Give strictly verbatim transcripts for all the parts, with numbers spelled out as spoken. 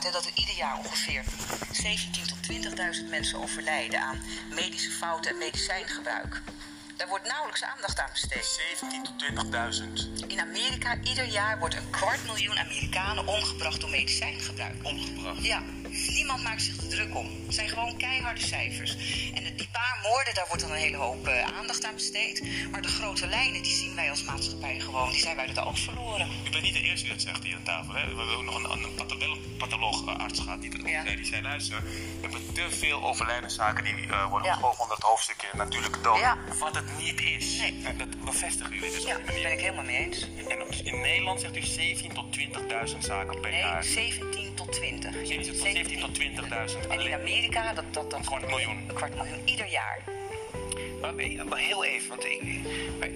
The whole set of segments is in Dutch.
staat hè, dat er ieder jaar ongeveer zeventienduizend tot twintigduizend mensen overlijden aan medische fouten en medicijngebruik. Daar wordt nauwelijks aandacht aan besteed. zeventienduizend tot twintigduizend. In Amerika ieder jaar wordt een kwart miljoen Amerikanen omgebracht door medicijngebruik. Omgebracht? Ja. Niemand maakt zich er druk om. Het zijn gewoon keiharde cijfers. En die paar moorden, daar wordt dan een hele hoop uh, aandacht aan besteed. Maar de grote lijnen, die zien wij als maatschappij gewoon. Die zijn wij er ook verloren. U bent niet de eerste die dat zegt hier aan tafel. Hè? We hebben ook nog een, een patholoog-arts uh, gehad die dat ook ja. zei. Die zei, luister, we hebben te veel overlijdenszaken die uh, worden ja. geschoven onder het hoofdstukje natuurlijke dood. Ja. Wat het niet is. Nee. En dat bevestigt u weer dus ja, op die manier. Daar ben ik helemaal mee eens. En in Nederland zegt u zeventienduizend tot twintigduizend zaken per nee, jaar. Nee, zeventienduizend tot twintigduizend. zeventienduizend tot twintigduizend. En in Amerika, dat, dat, dat een kwart miljoen. Een kwart miljoen ieder jaar. Maar, maar heel even, want ik,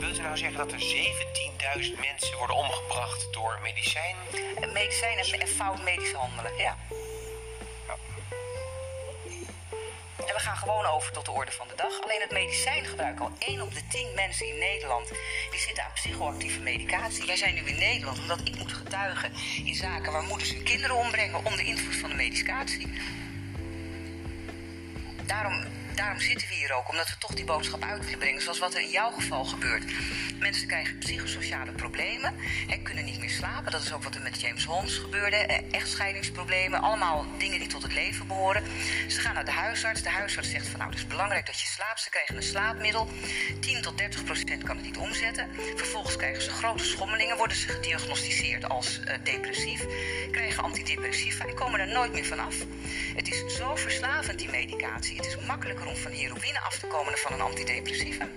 wilt u nou zeggen dat er zeventienduizend mensen worden omgebracht door medicijn? Medicijn en, en fout medisch handelen, ja. En we gaan gewoon over tot de orde van de dag. Alleen het medicijngebruik al. één op de tien mensen in Nederland die zitten aan psychoactieve medicatie. Wij zijn nu in Nederland omdat ik moet getuigen in zaken waar moeders hun kinderen ombrengen onder invloed van de medicatie. Daarom, daarom zitten we hier ook, omdat we toch die boodschap uit willen brengen. Zoals wat er in jouw geval gebeurt. Mensen krijgen psychosociale problemen en kunnen niet meer slapen. Dat is ook wat er met James Holmes gebeurde. Echtscheidingsproblemen, allemaal dingen die tot het leven behoren. Ze gaan naar de huisarts. De huisarts zegt van nou, het is belangrijk dat je slaapt. Ze krijgen een slaapmiddel. tien tot dertig procent kan het niet omzetten. Vervolgens krijgen ze grote schommelingen. Worden ze gediagnosticeerd als uh, depressief. Krijgen antidepressiva en komen daar nooit meer vanaf. Het is zo verslavend, die medicatie. Het is makkelijker om van heroïne af te komen dan van een antidepressieve.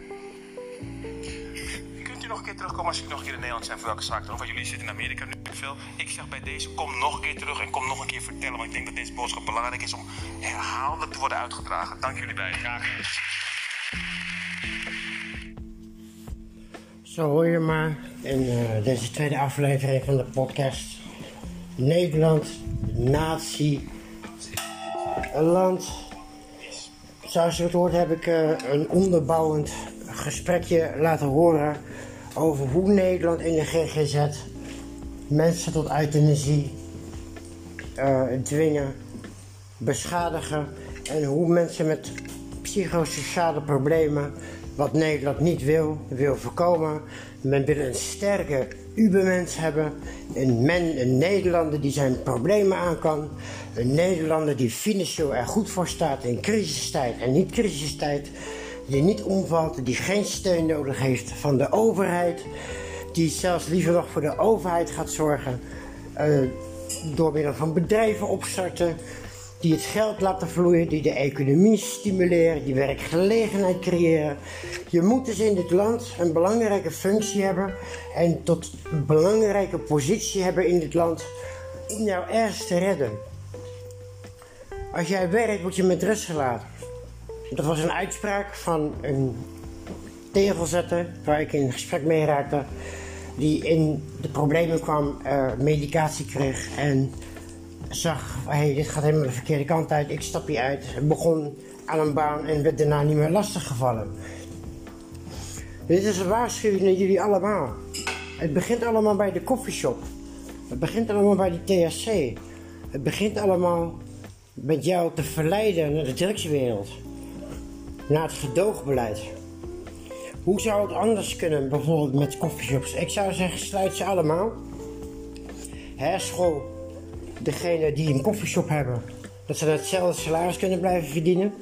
Kunt u nog een keer terugkomen als ik nog een keer in Nederland zijn voor welke zaak dan? Want jullie zitten in Amerika nu veel. Ik zeg bij deze, kom nog een keer terug en kom nog een keer vertellen. Want ik denk dat deze boodschap belangrijk is om herhaaldelijk te worden uitgedragen. Dank jullie beiden. Graag gedaan. Zo hoor je maar in uh, deze tweede aflevering van de podcast. Nederland, natie, een land. Zoals je het hoort heb ik uh, een onderbouwend gesprekje laten horen over hoe Nederland in de G G Z mensen tot euthanasie uh, dwingen, beschadigen en hoe mensen met psychosociale problemen, wat Nederland niet wil, wil voorkomen. Men wil een sterke ubermens hebben, een, men, een Nederlander die zijn problemen aan kan, een Nederlander die financieel er goed voor staat in crisistijd en niet crisistijd, die niet omvalt, die geen steun nodig heeft van de overheid, die zelfs liever nog voor de overheid gaat zorgen uh, door middel van bedrijven opstarten, die het geld laten vloeien, die de economie stimuleren, die werkgelegenheid creëren. Je moet dus in dit land een belangrijke functie hebben en tot een belangrijke positie hebben in dit land om jou ergens te redden. Als jij werkt, word je met rust gelaten. Dat was een uitspraak van een tegelzetter waar ik in gesprek mee raakte, die in de problemen kwam, uh, medicatie kreeg en zag, hey, dit gaat helemaal de verkeerde kant uit, ik stap hier uit. Begon aan een baan en werd daarna niet meer lastiggevallen. Dit is een waarschuwing naar jullie allemaal. Het begint allemaal bij de koffieshop. Het begint allemaal bij de T H C. Het begint allemaal met jou te verleiden naar de drugswereld. Naar het gedoogbeleid. Hoe zou het anders kunnen, bijvoorbeeld met koffieshops? Ik zou zeggen, sluit ze allemaal. Herschool. Degene die een koffieshop hebben, dat ze hetzelfde salaris kunnen blijven verdienen.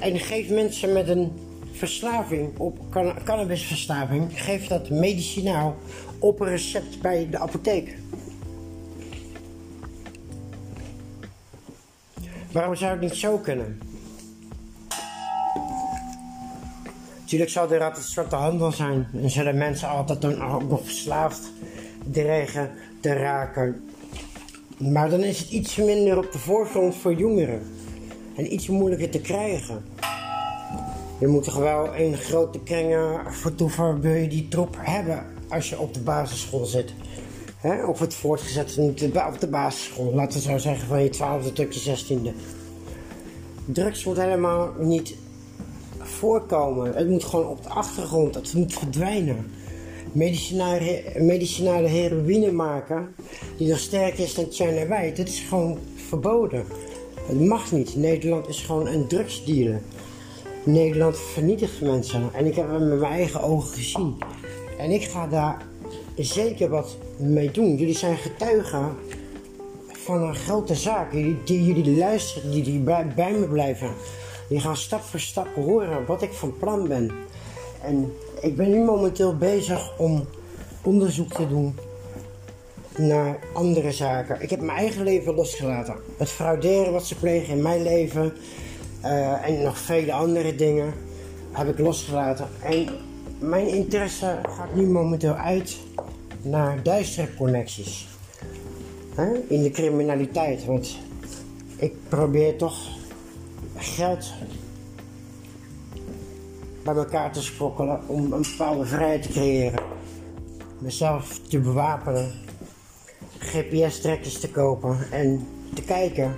En geef mensen met een verslaving, op canna- cannabisverslaving, geef dat medicinaal op een recept bij de apotheek. Waarom zou het niet zo kunnen? Natuurlijk zal er altijd zwarte handel zijn en zullen mensen altijd ook nog verslaafd dreigen te raken. Maar dan is het iets minder op de voorgrond voor jongeren. En iets moeilijker te krijgen. Je moet toch wel in grote kringen voor toeval wil je die troep hebben als je op de basisschool zit. He? Of het voortgezet op de basisschool. Laten we zo zeggen van je twaalfde tot je zestiende. Drugs moet helemaal niet voorkomen. Het moet gewoon op de achtergrond. Het moet verdwijnen. medicinale, medicinale heroïne maken die nog sterker is dan Tjanewij. Dat is gewoon verboden. Het mag niet. Nederland is gewoon een drugsdealer. Nederland vernietigt mensen. En ik heb het met mijn eigen ogen gezien. En ik ga daar zeker wat mee doen. Jullie zijn getuigen van een grote zaak. Die, die jullie luisteren, die, die bij, bij me blijven. Die gaan stap voor stap horen wat ik van plan ben. En ik ben nu momenteel bezig om onderzoek te doen naar andere zaken. Ik heb mijn eigen leven losgelaten. Het frauderen wat ze plegen in mijn leven uh, en nog vele andere dingen heb ik losgelaten. En mijn interesse gaat nu momenteel uit naar duistere connecties. Huh? In de criminaliteit, want ik probeer toch geld bij elkaar te sprokkelen om een bepaalde vrijheid te creëren. Mezelf te bewapenen, G P S-trekkers te kopen en te kijken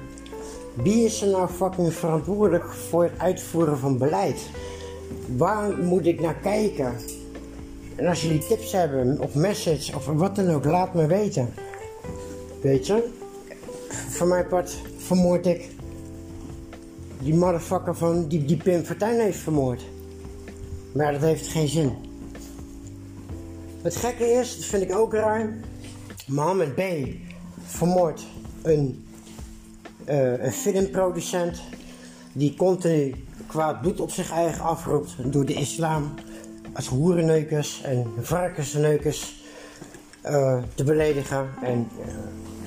wie is er nou fucking verantwoordelijk voor het uitvoeren van beleid? Waar moet ik naar kijken? En als jullie tips hebben of message of wat dan ook, laat me weten. Weet je, voor mijn part vermoord ik die motherfucker van die, die Pim Fortuyn heeft vermoord. Maar dat heeft geen zin. Het gekke is, dat vind ik ook raar, Mohammed B. vermoordt een, uh, een filmproducent die continu kwaad bloed op zich eigen afroept door de islam als hoerenneukers en varkensneukers uh, te beledigen en uh,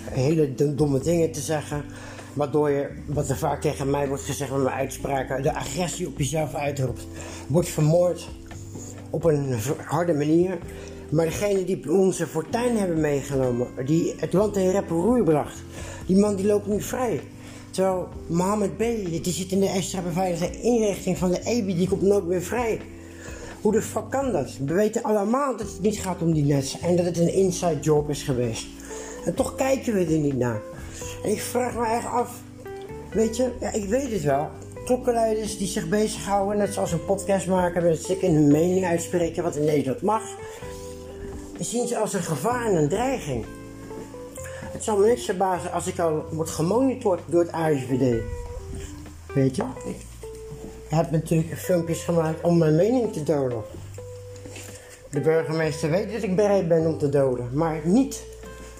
hele domme dingen te zeggen, waardoor je, wat er vaak tegen mij wordt gezegd met mijn uitspraken, de agressie op jezelf uitroept, wordt vermoord op een harde manier. Maar degene die onze fortuin hebben meegenomen, die het land in rep en roer bracht, die man die loopt nu vrij. Terwijl Mohammed B., die zit in de extra beveiligde inrichting van de A I V D, die komt nooit meer vrij. Hoe de fuck kan dat? We weten allemaal dat het niet gaat om die nets en dat het een inside job is geweest. En toch kijken we er niet naar. En ik vraag me echt af, weet je, ja, ik weet het wel. Klokkenluiders die zich bezighouden, net zoals een podcast maken, met zich in hun mening uitspreken wat in Nederland mag, zien ze als een gevaar en een dreiging. Het zal me niks verbazen als ik al word gemonitord door het A I V D. Weet je, ik heb natuurlijk filmpjes gemaakt om mijn mening te doden. De burgemeester weet dat ik bereid ben om te doden, maar niet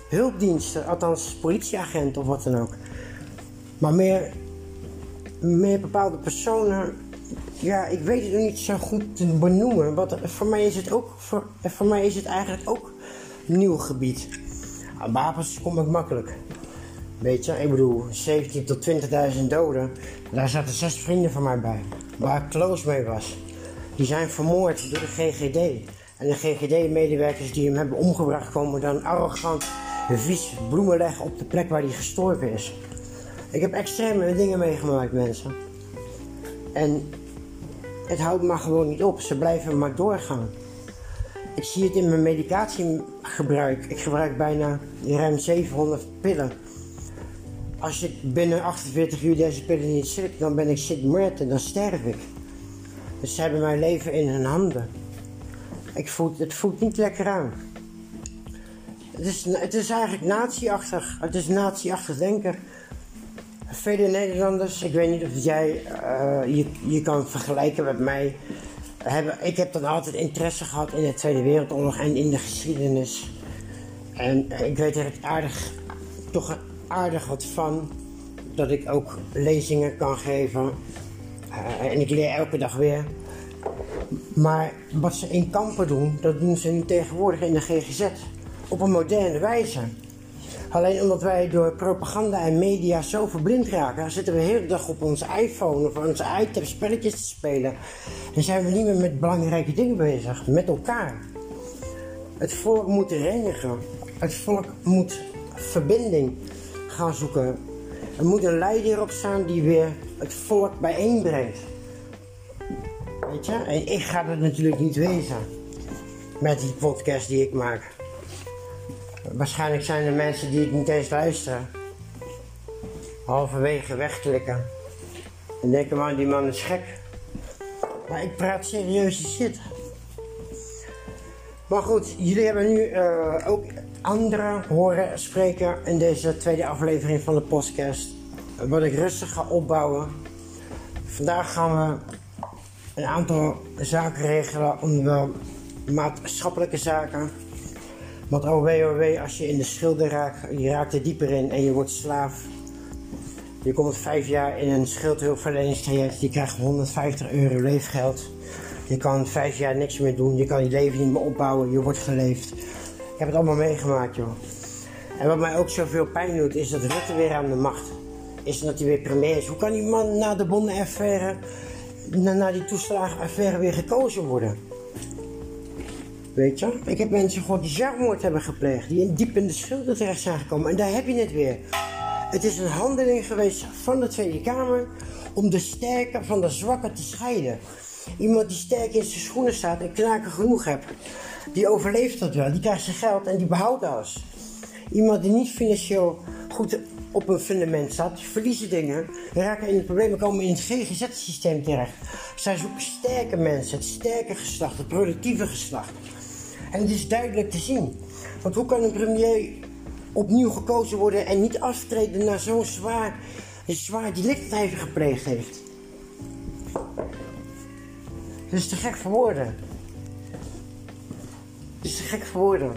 hulpdiensten, althans politieagenten of wat dan ook. Maar meer, meer bepaalde personen, ja, ik weet het nog niet zo goed te benoemen. Wat, voor, mij is het ook, voor, voor mij is het eigenlijk ook nieuw gebied. Aan wapens kom ik makkelijk. Weet je, ik bedoel, zeventien tot twintigduizend doden, daar zaten zes vrienden van mij bij, waar ik close mee was. Die zijn vermoord door de G G D. En de G G D-medewerkers die hem hebben omgebracht komen dan arrogant vies bloemen leggen op de plek waar hij gestorven is. Ik heb extreme dingen meegemaakt, mensen. En het houdt maar gewoon niet op. Ze blijven maar doorgaan. Ik zie het in mijn medicatiegebruik. Ik gebruik bijna ruim zevenhonderd pillen. Als ik binnen achtenveertig uur deze pillen niet slik, dan ben ik sick murder, dan sterf ik. Dus ze hebben mijn leven in hun handen. Ik voel, het voelt niet lekker aan. Het is, het is eigenlijk nazi-achtig. Het is nazi-achtig denken. Vele Nederlanders, ik weet niet of jij uh, je, je kan vergelijken met mij. Hebben, ik heb dan altijd interesse gehad in de Tweede Wereldoorlog en in de geschiedenis. En ik weet er aardig, toch aardig wat van. Dat ik ook lezingen kan geven. Uh, en ik leer elke dag weer. Maar wat ze in kampen doen, dat doen ze nu tegenwoordig in de G G Z. Op een moderne wijze. Alleen omdat wij door propaganda en media zo verblind raken, zitten we de hele dag op onze iPhone of onze iTab spelletjes te spelen. En zijn we niet meer met belangrijke dingen bezig. Met elkaar. Het volk moet reinigen. Het volk moet verbinding gaan zoeken. Er moet een leider op staan die weer het volk bijeenbrengt. Weet je? En ik ga dat natuurlijk niet wezen met die podcast die ik maak. Waarschijnlijk zijn er mensen die het niet eens luisteren, halverwege wegklikken en denken, man, die man is gek. Maar ik praat serieuze shit. Maar goed, jullie hebben nu uh, ook anderen horen spreken in deze tweede aflevering van de podcast. Wat ik rustig ga opbouwen. Vandaag gaan we een aantal zaken regelen, onder maatschappelijke zaken. Want oh wee, oh wee, als je in de schulden raakt, je raakt er dieper in en je wordt slaaf. Je komt vijf jaar in een schuldhulpverleningstraject, je krijgt honderdvijftig euro leefgeld. Je kan vijf jaar niks meer doen, je kan je leven niet meer opbouwen, je wordt geleefd. Ik heb het allemaal meegemaakt, joh. En wat mij ook zoveel pijn doet, is dat Rutte weer aan de macht is, dat hij weer premier is. Hoe kan die man na de bonnenaffaire, na, na die toeslagenaffaire weer gekozen worden? Weet je, ik heb mensen gehoord die zelfmoord hebben gepleegd, die in diep in de schulden terecht zijn gekomen. En daar heb je het weer. Het is een handeling geweest van de Tweede Kamer om de sterke van de zwakke te scheiden. Iemand die sterk in zijn schoenen staat en knaken genoeg hebt, die overleeft dat wel, die krijgt zijn geld en die behoudt alles. Iemand die niet financieel goed op een fundament staat, verliezen dingen, raken in de problemen, komen in het G G Z-systeem terecht. Zij zoeken sterke mensen, het sterke geslacht, het productieve geslacht. En het is duidelijk te zien, want hoe kan een premier opnieuw gekozen worden en niet aftreden na zo'n zwaar, zwaar delict dat hij gepleegd heeft? Dat is te gek voor woorden. Dat is te gek voor woorden.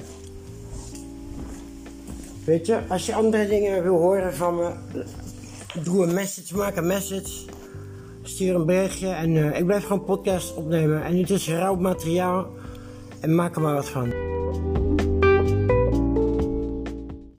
Weet je, als je andere dingen wil horen van me, doe een message, maak een message. Stuur een berichtje en uh, ik blijf gewoon podcast opnemen. En het is rauw materiaal en maak er maar wat van.